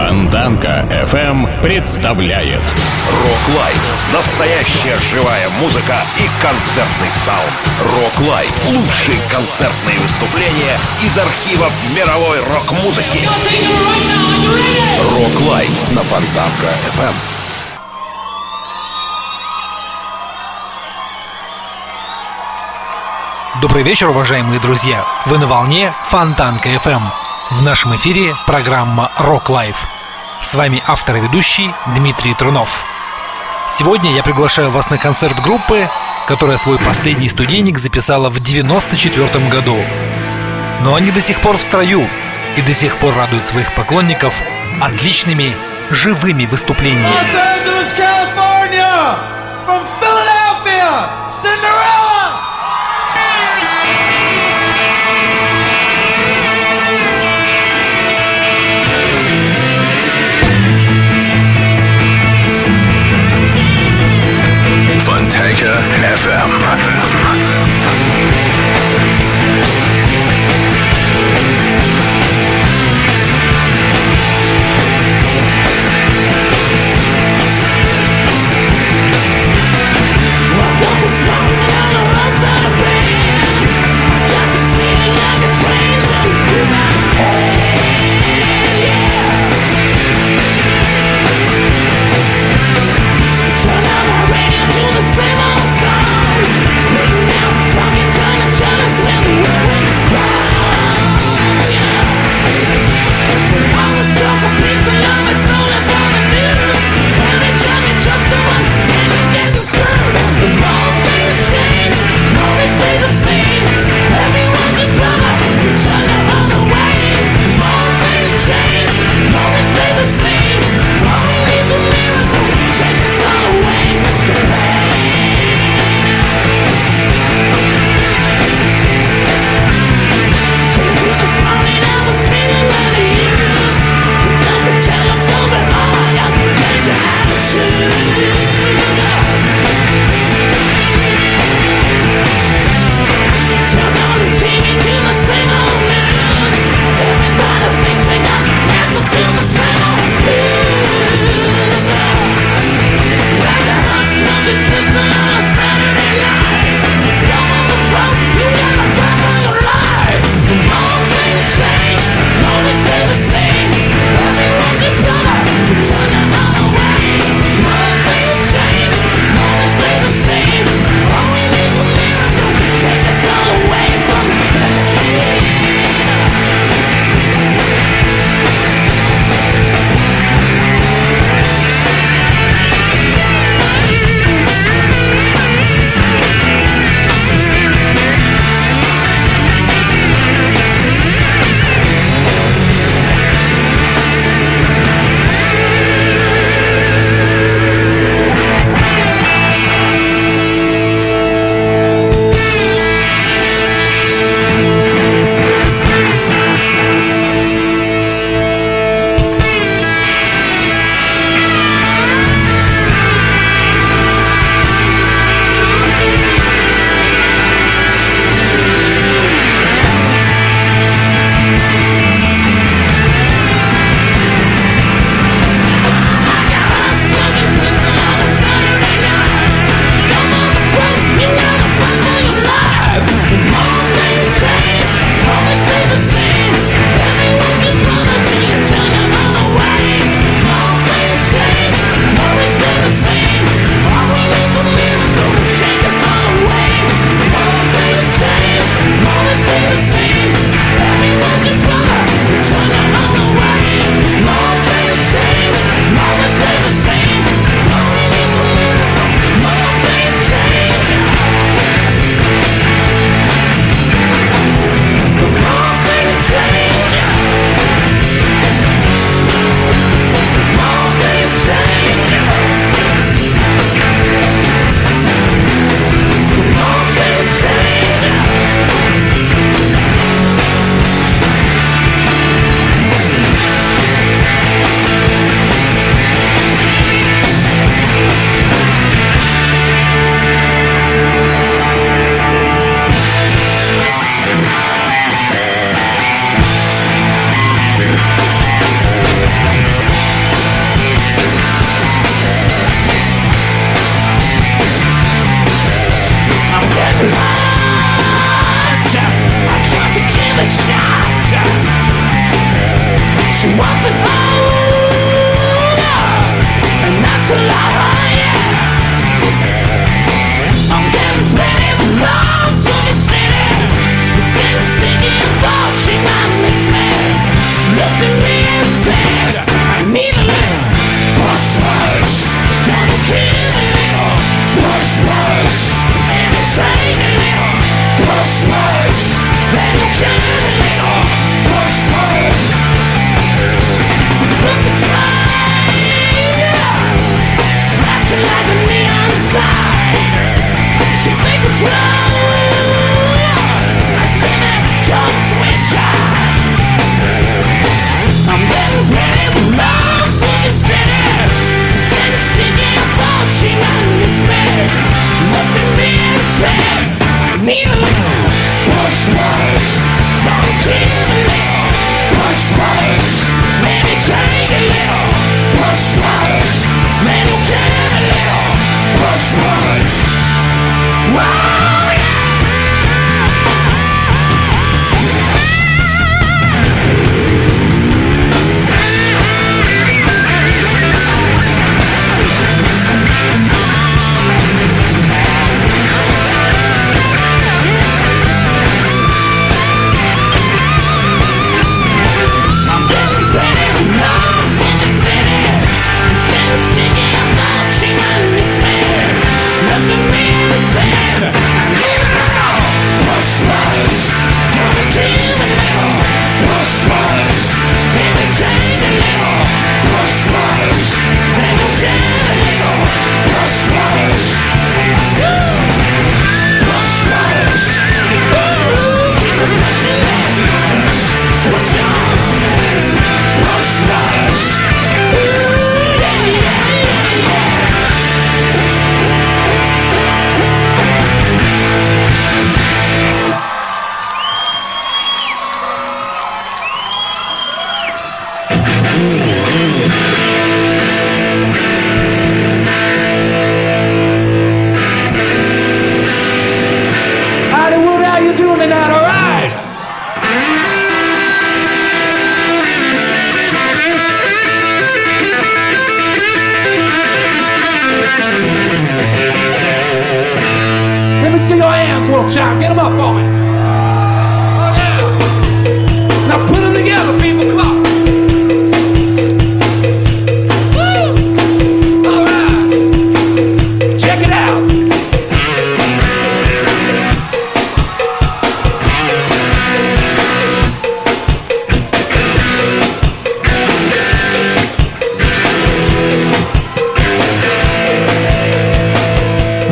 Фонтанка ФМ представляет Рок Лайф. Настоящая живая музыка и концертный саунд. Рок Лайф. Лучшие концертные выступления из архивов мировой рок-музыки. Рок Лайф на Фонтанка ФМ. Добрый вечер, уважаемые друзья! Вы на волне Фонтанка ФМ. В нашем эфире программа Рок Лайф. С вами автор и ведущий Дмитрий Трунов. Сегодня я приглашаю вас на концерт группы, которая свой последний студийник записала в 1994 году. Но они до сих пор в строю и до сих пор радуют своих поклонников отличными живыми выступлениями. Лос-Анджелес, Калифорния! From Philadelphia, Cinderella! Фонтанка ФМ.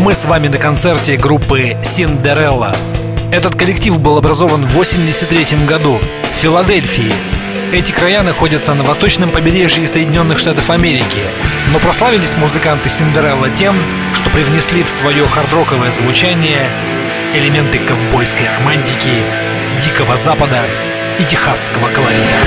Мы с вами на концерте группы Cinderella. Этот коллектив был образован в 1983 году в Филадельфии. Эти края находятся на восточном побережье Соединенных Штатов Америки, но прославились музыканты Cinderella тем, что привнесли в свое хардроковое звучание элементы ковбойской романтики, Дикого Запада и техасского колорита.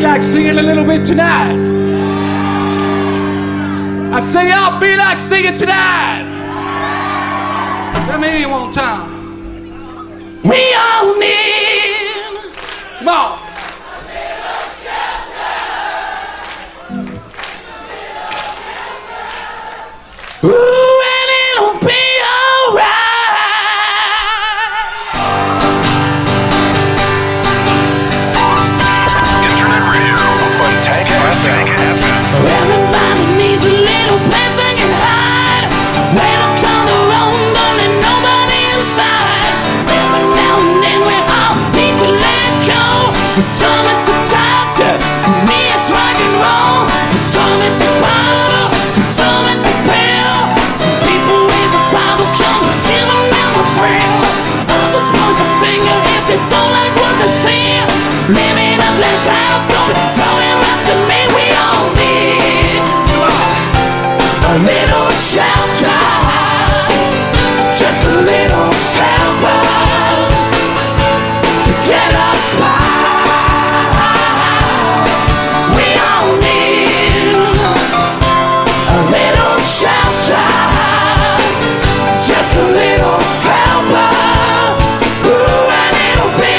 feel like singing a little bit tonight? I say y'all feel like singing tonight. Let me hear you one time. We all need more. Ooh, and it'll be alright. Internet radio, Fontanka FM. Everybody needs a little place they can hide. When I'm on the road, lonely, nobody inside. Every now and then we all need to let go. For some it's a doctor, for me it's rock and roll. For some it's a bottle, for some it's a pen. Don't like what they see. Live in a glass house, don't throw it rocks to me. We all need a little shelter, just a little helper to get us by. We all need a little shelter, just a little helper. When the doors are closing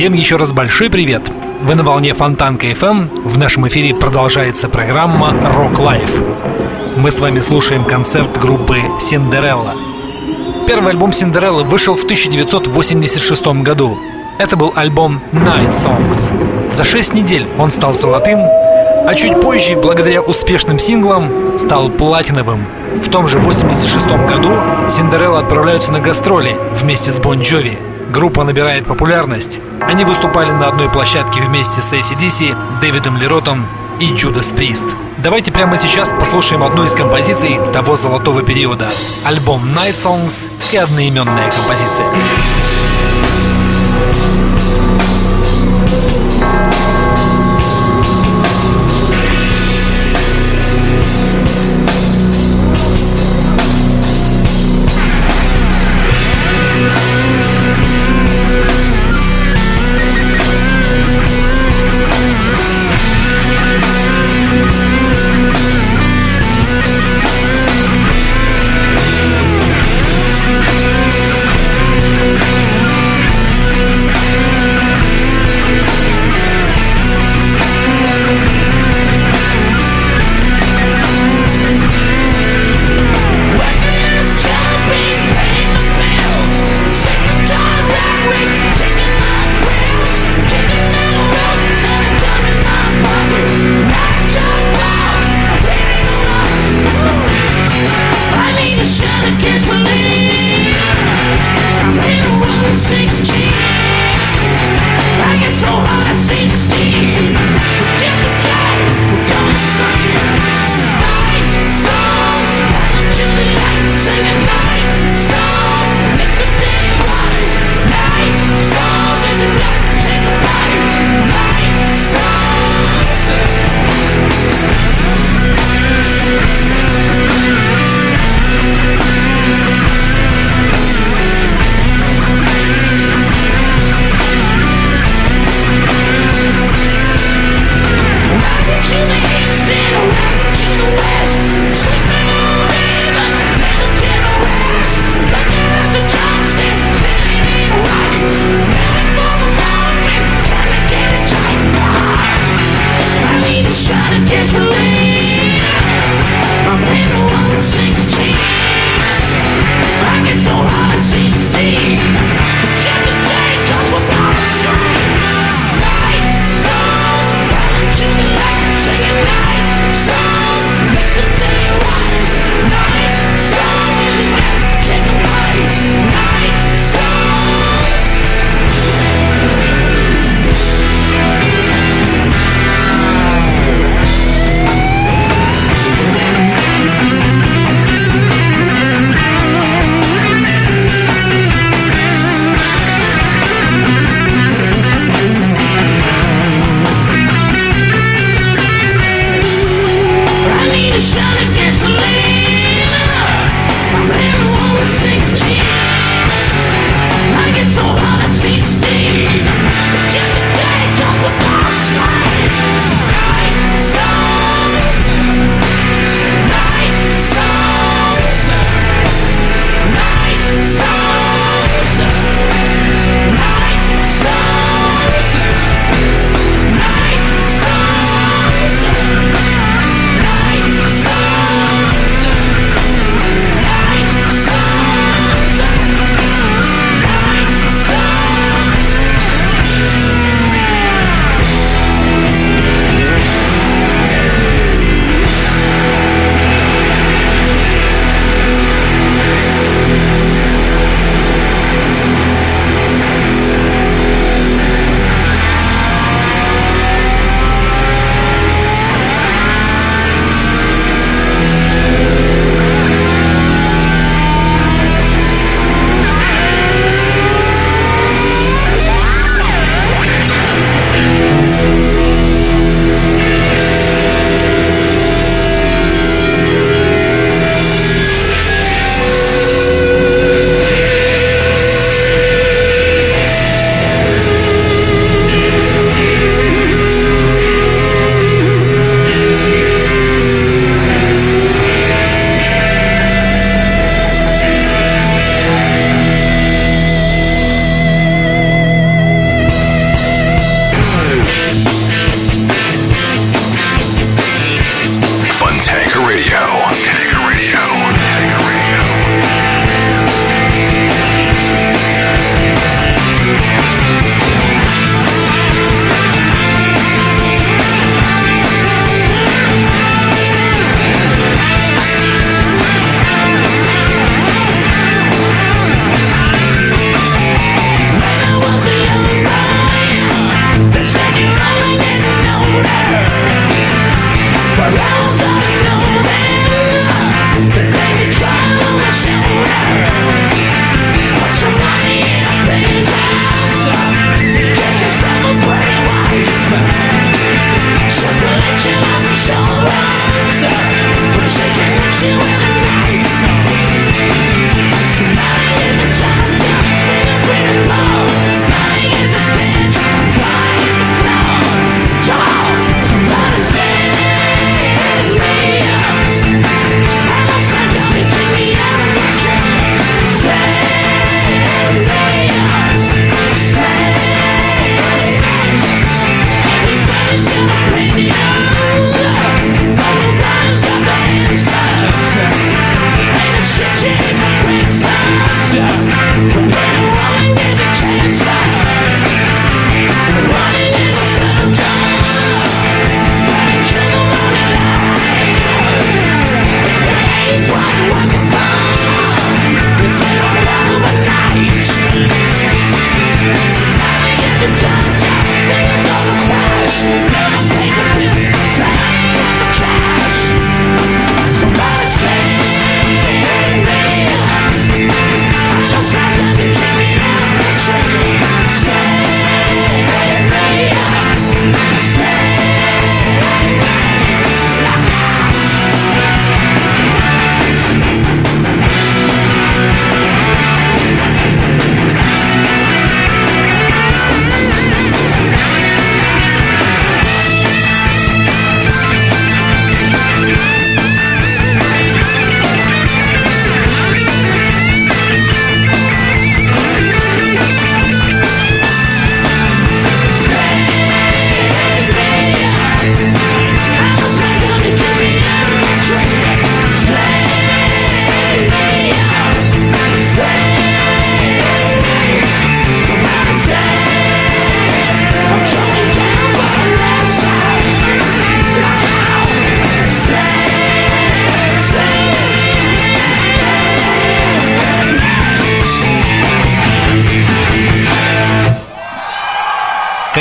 Всем еще раз большой привет! Вы на волне Фонтанка ФМ. В нашем эфире продолжается программа Рок Лайф. Мы с вами слушаем концерт группы Cinderella. Первый альбом Cinderella вышел в 1986 году. Это был альбом Night Songs. За 6 недель он стал золотым, а чуть позже, благодаря успешным синглам, стал платиновым. В том же 1986 году Cinderella отправляются на гастроли вместе с Бон Джови. Группа набирает популярность. Они выступали на одной площадке вместе с AC/DC, Дэвидом Ли Ротом и Judas Priest. Давайте прямо сейчас послушаем одну из композиций того золотого периода. Альбом Night Songs и одноименная композиция.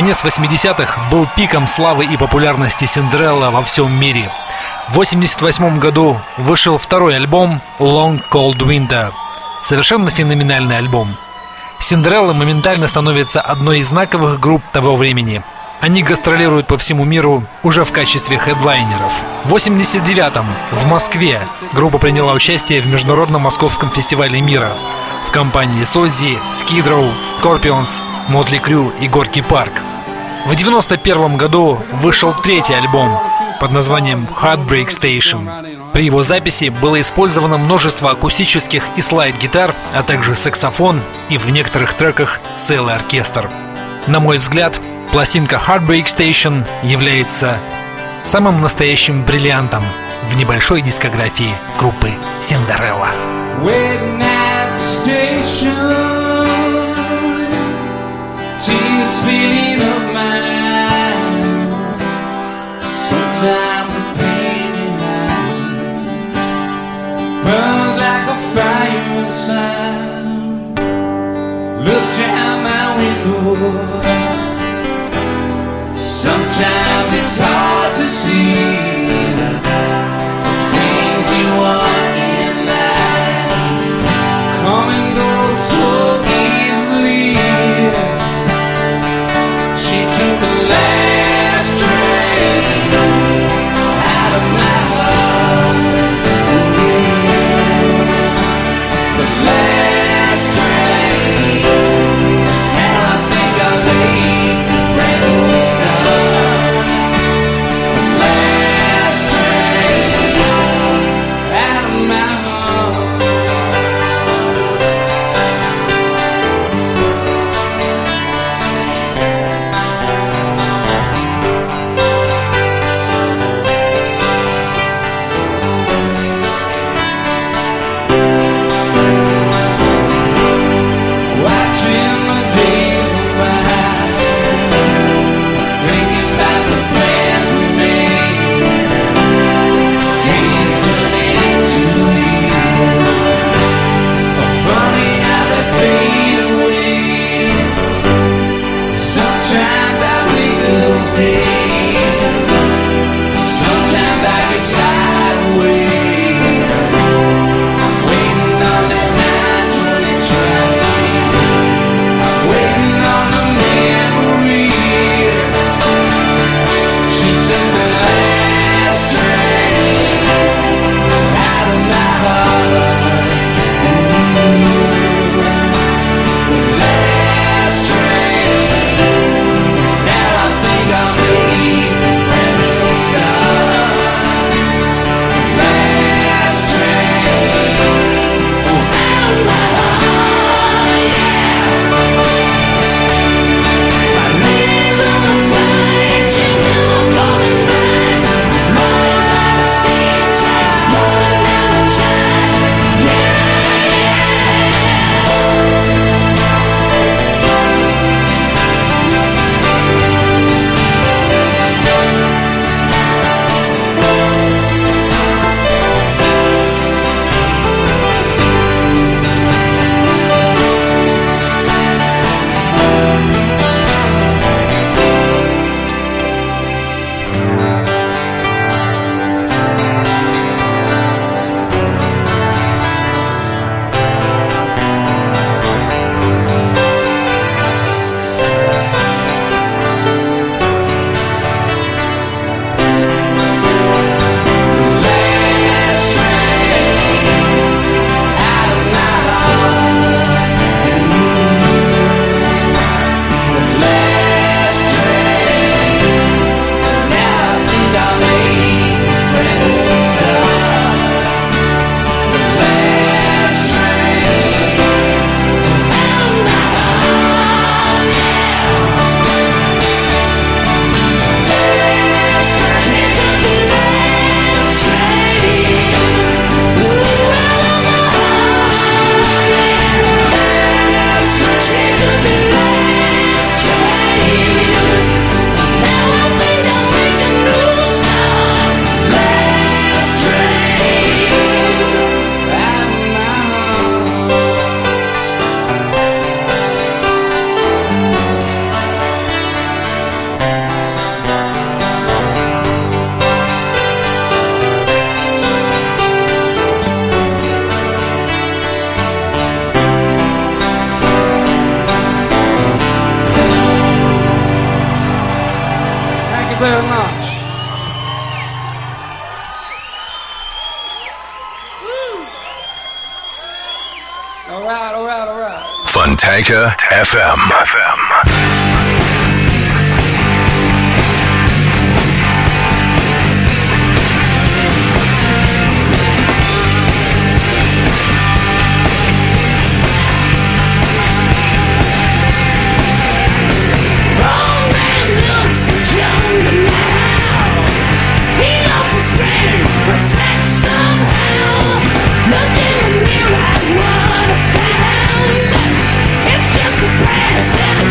Конец 80-х был пиком славы и популярности Cinderella во всем мире. В 1988 году вышел второй альбом Long Cold Winter. Совершенно феноменальный альбом. Cinderella моментально становится одной из знаковых групп того времени. Они гастролируют по всему миру уже в качестве хедлайнеров. В 1989-м в Москве группа приняла участие в Международном московском фестивале мира в компании Сози, Skid Row, Скорпионс, Модли Крю и Горький Парк. В 1991 году вышел третий альбом под названием Heartbreak Station. При его записи было использовано множество акустических и слайд-гитар, а также саксофон и в некоторых треках целый оркестр. На мой взгляд, пластинка Heartbreak Station является самым настоящим бриллиантом в небольшой дискографии группы Cinderella. Sometimes it's hard to see the things you want in life come and go so easily. She took the last train out of my heart. The last train, and I think I made. We'll Фонтанка ФМ. It's just a past.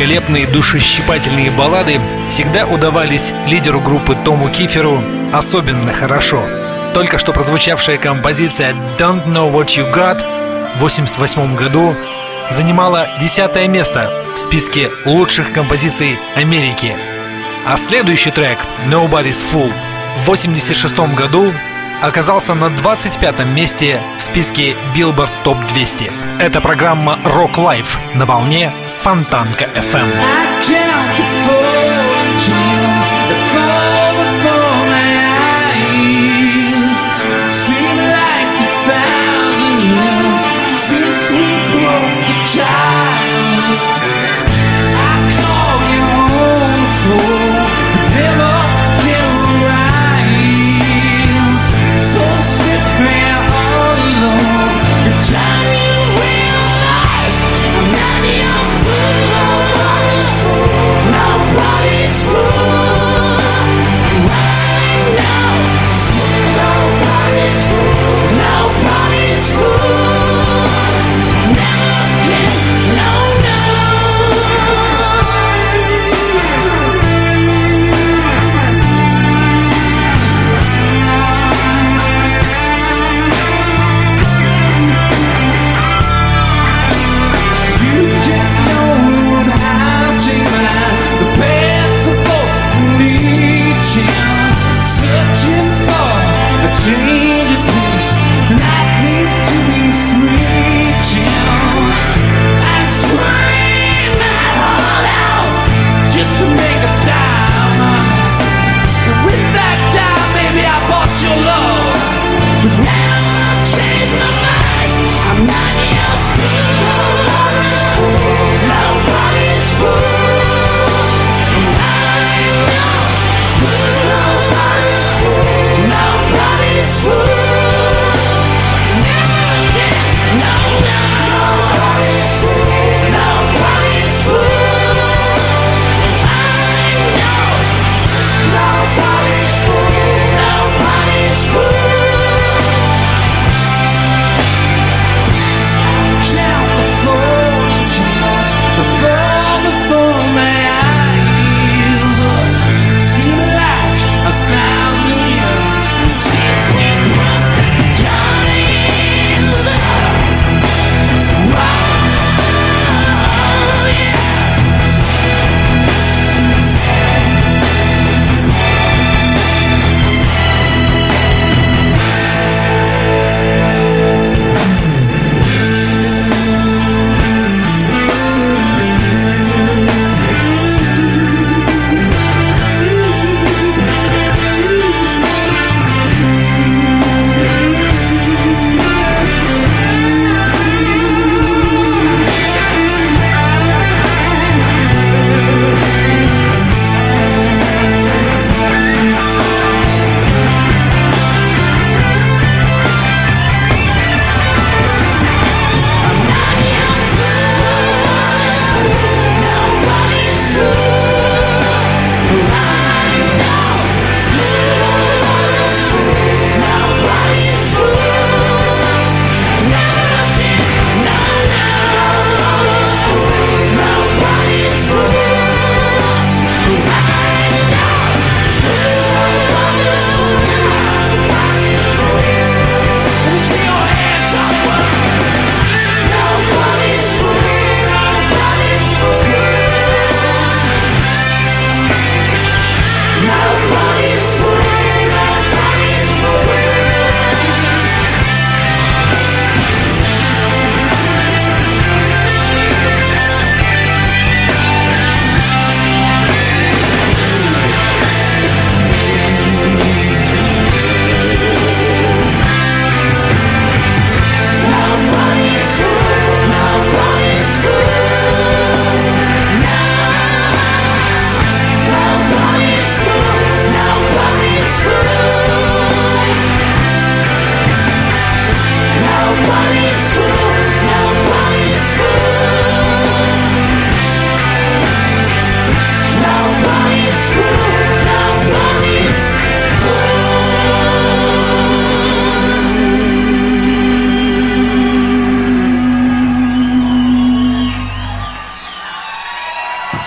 великолепные душещипательные баллады всегда удавались лидеру группы Тому Кифферу особенно хорошо. Только что прозвучавшая композиция «Don't Know What You Got» в 1988 году занимала 10-е место в списке лучших композиций Америки. А следующий трек «Nobody's Fool» в 1986 году оказался на 25-м месте в списке Billboard Top 200. Это программа Рок Лайф на волне Фонтанка ФМ. Oh,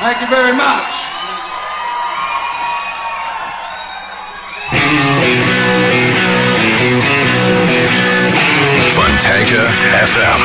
Thank you very much. Fontanka FM.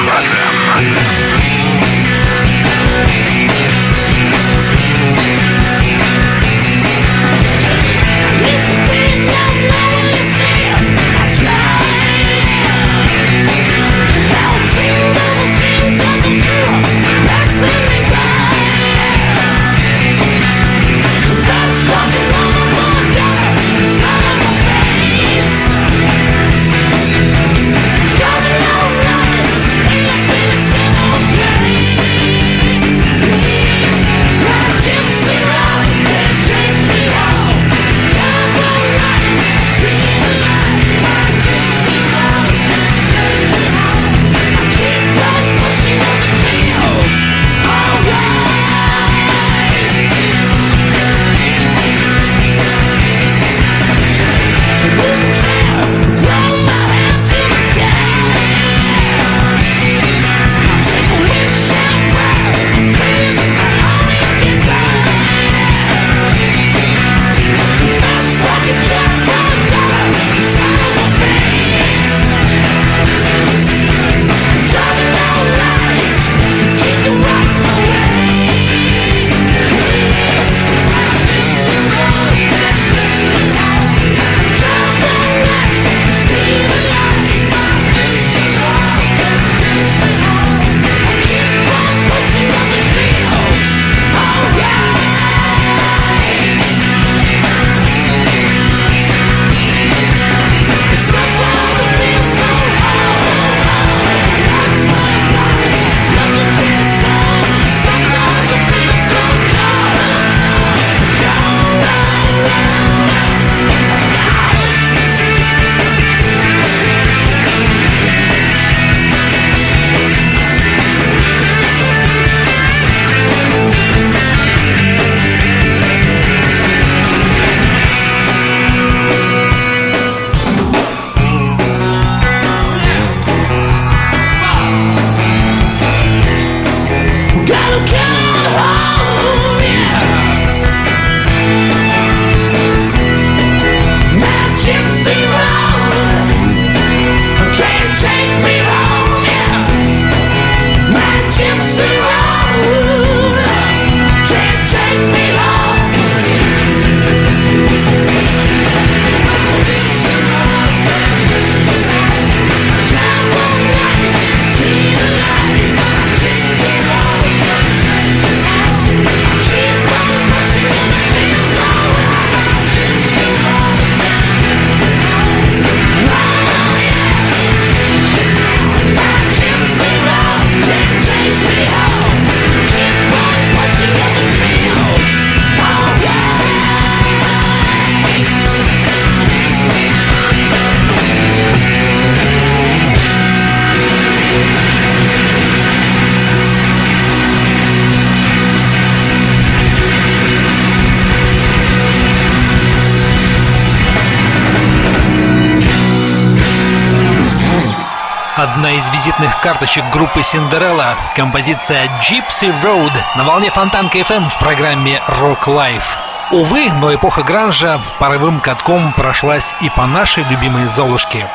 Одна из визитных карточек группы Cinderella — композиция Gypsy Road на волне Фонтанка ФМ в программе Рок Лайф. Увы, но эпоха гранжа паровым катком прошлась и по нашей любимой Золушке.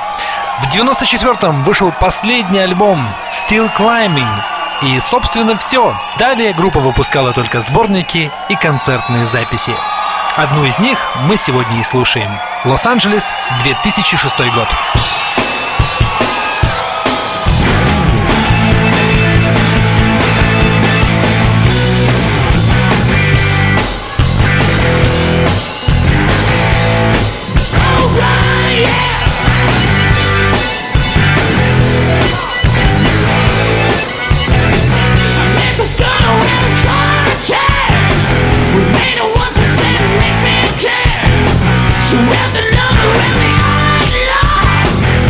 В 1994-м вышел последний альбом Still Climbing. И, собственно, все. Далее группа выпускала только сборники и концертные записи. Одну из них мы сегодня и слушаем. Лос-Анджелес, 2006 год. Around the love around me, I love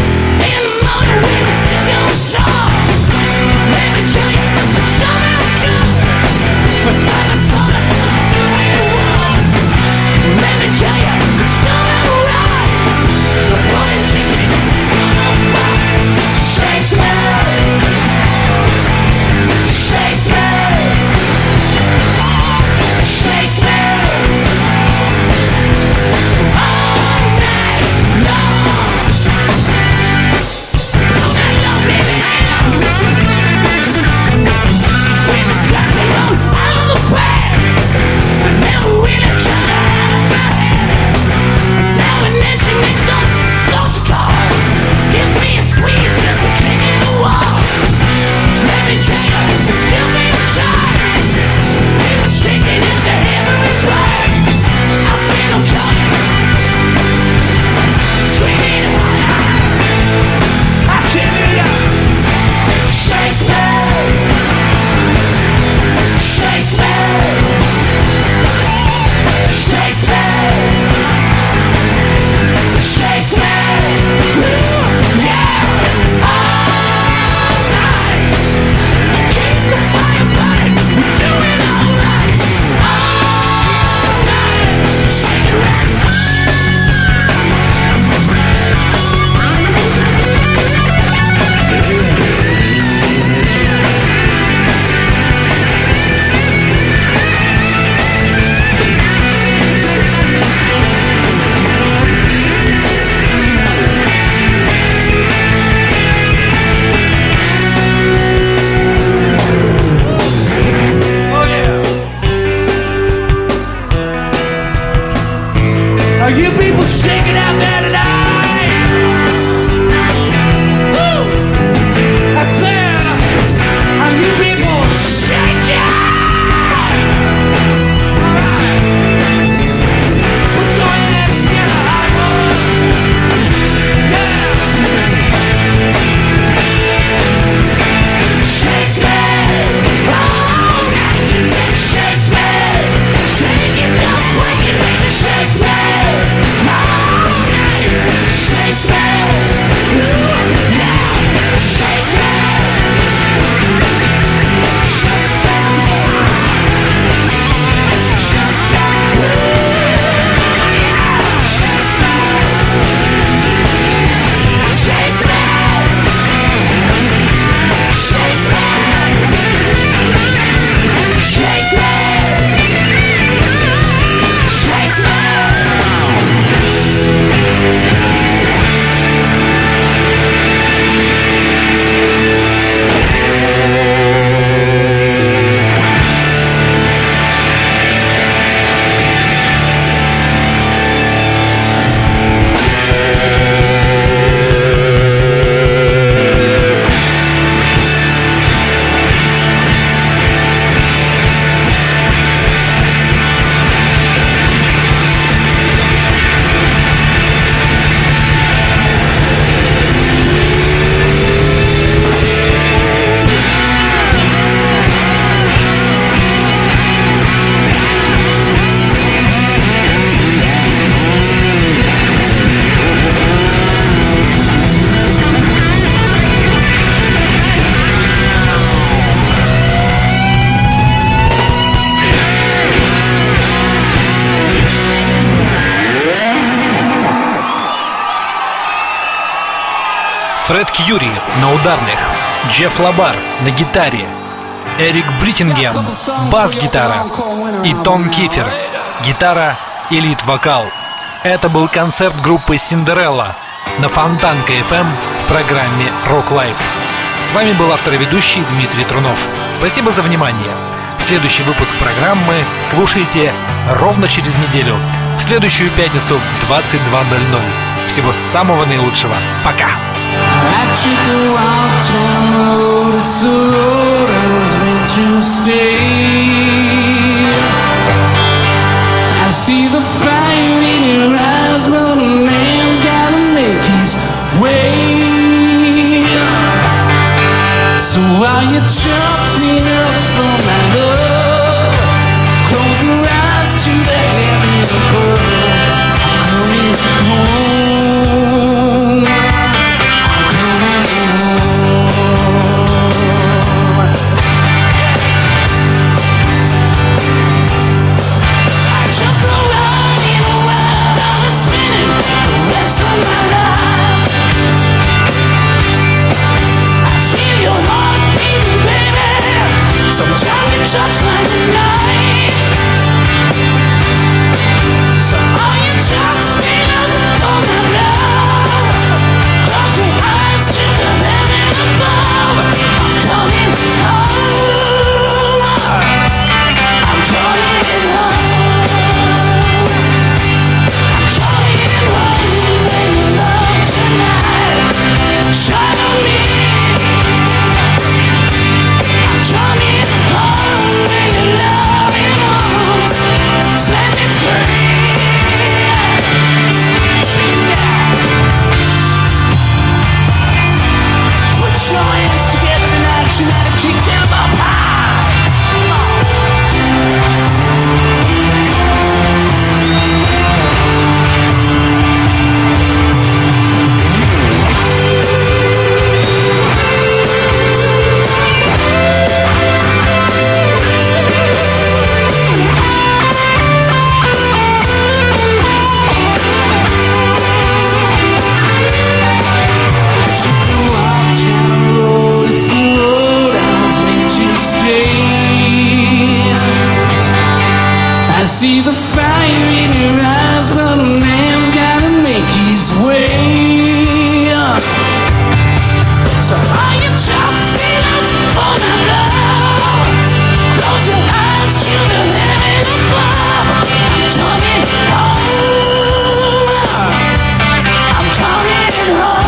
Фред Кьюри на ударных, Джефф Лабар на гитаре, Эрик Бриттингем бас-гитара и Том Киффер гитара и лид-вокал. Это был концерт группы Cinderella на Фонтанка ФМ в программе Рок Лайф. С вами был автор и ведущий Дмитрий Трунов. Спасибо за внимание. Следующий выпуск программы слушайте ровно через неделю, в следующую пятницу в 22:00. Всего самого наилучшего. Пока! So while you're jumping up for my love, close your eyes to the heavens above. I'm coming home, I'm coming home. I jump around in a world of a spinning the rest of my life. I feel your heart, sometimes it just like a knife. So are you just enough for my love? Close your eyes to the heaven above. I'm coming home, I'm coming home, I'm coming home in love tonight. Shine on me, I'm coming home in your loving arms, set me free. Dream that. Put your hands together and action and kick them up high. See the fire in your eyes, but a man's gotta make his way. So are you jumping up for my love? Close your eyes to the heaven above. I'm coming home, I'm coming home.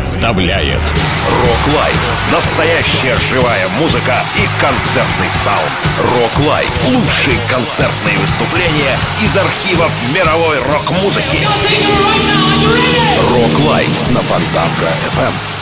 представляет Рок Лайф. Настоящая живая музыка и концертный саунд. Рок Лайф. Лучшие концертные выступления из архивов мировой рок-музыки. Рок Лайф на Фонтанка ФМ.